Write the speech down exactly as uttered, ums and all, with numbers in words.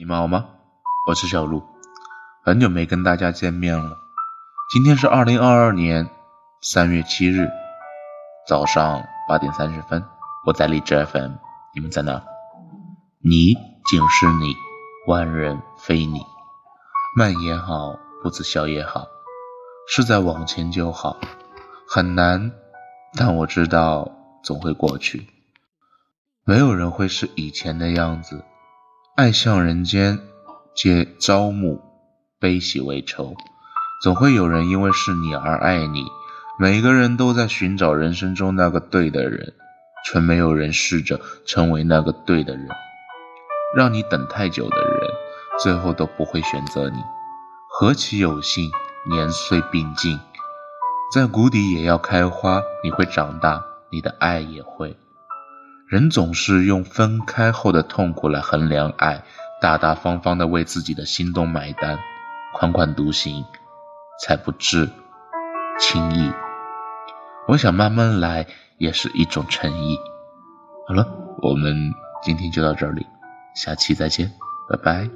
你们好吗？我是小鹿，很久没跟大家见面了。今天是二零二二年三月七日早上八点三十分，我在荔枝 F M， 你们在哪？你竟是你，万人非你，慢也好，不自消也好，是在往前就好，很难，但我知道总会过去。没有人会是以前的样子，爱向人间，皆朝暮，悲喜为仇。总会有人因为是你而爱你，每个人都在寻找人生中那个对的人，却没有人试着成为那个对的人。让你等太久的人，最后都不会选择你。何其有幸，年岁并进，在谷底也要开花，你会长大，你的爱也会。人总是用分开后的痛苦来衡量爱，大大方方地为自己的心动买单，款款独行，才不至轻易。我想慢慢来也是一种诚意。好了，我们今天就到这里，下期再见，拜拜。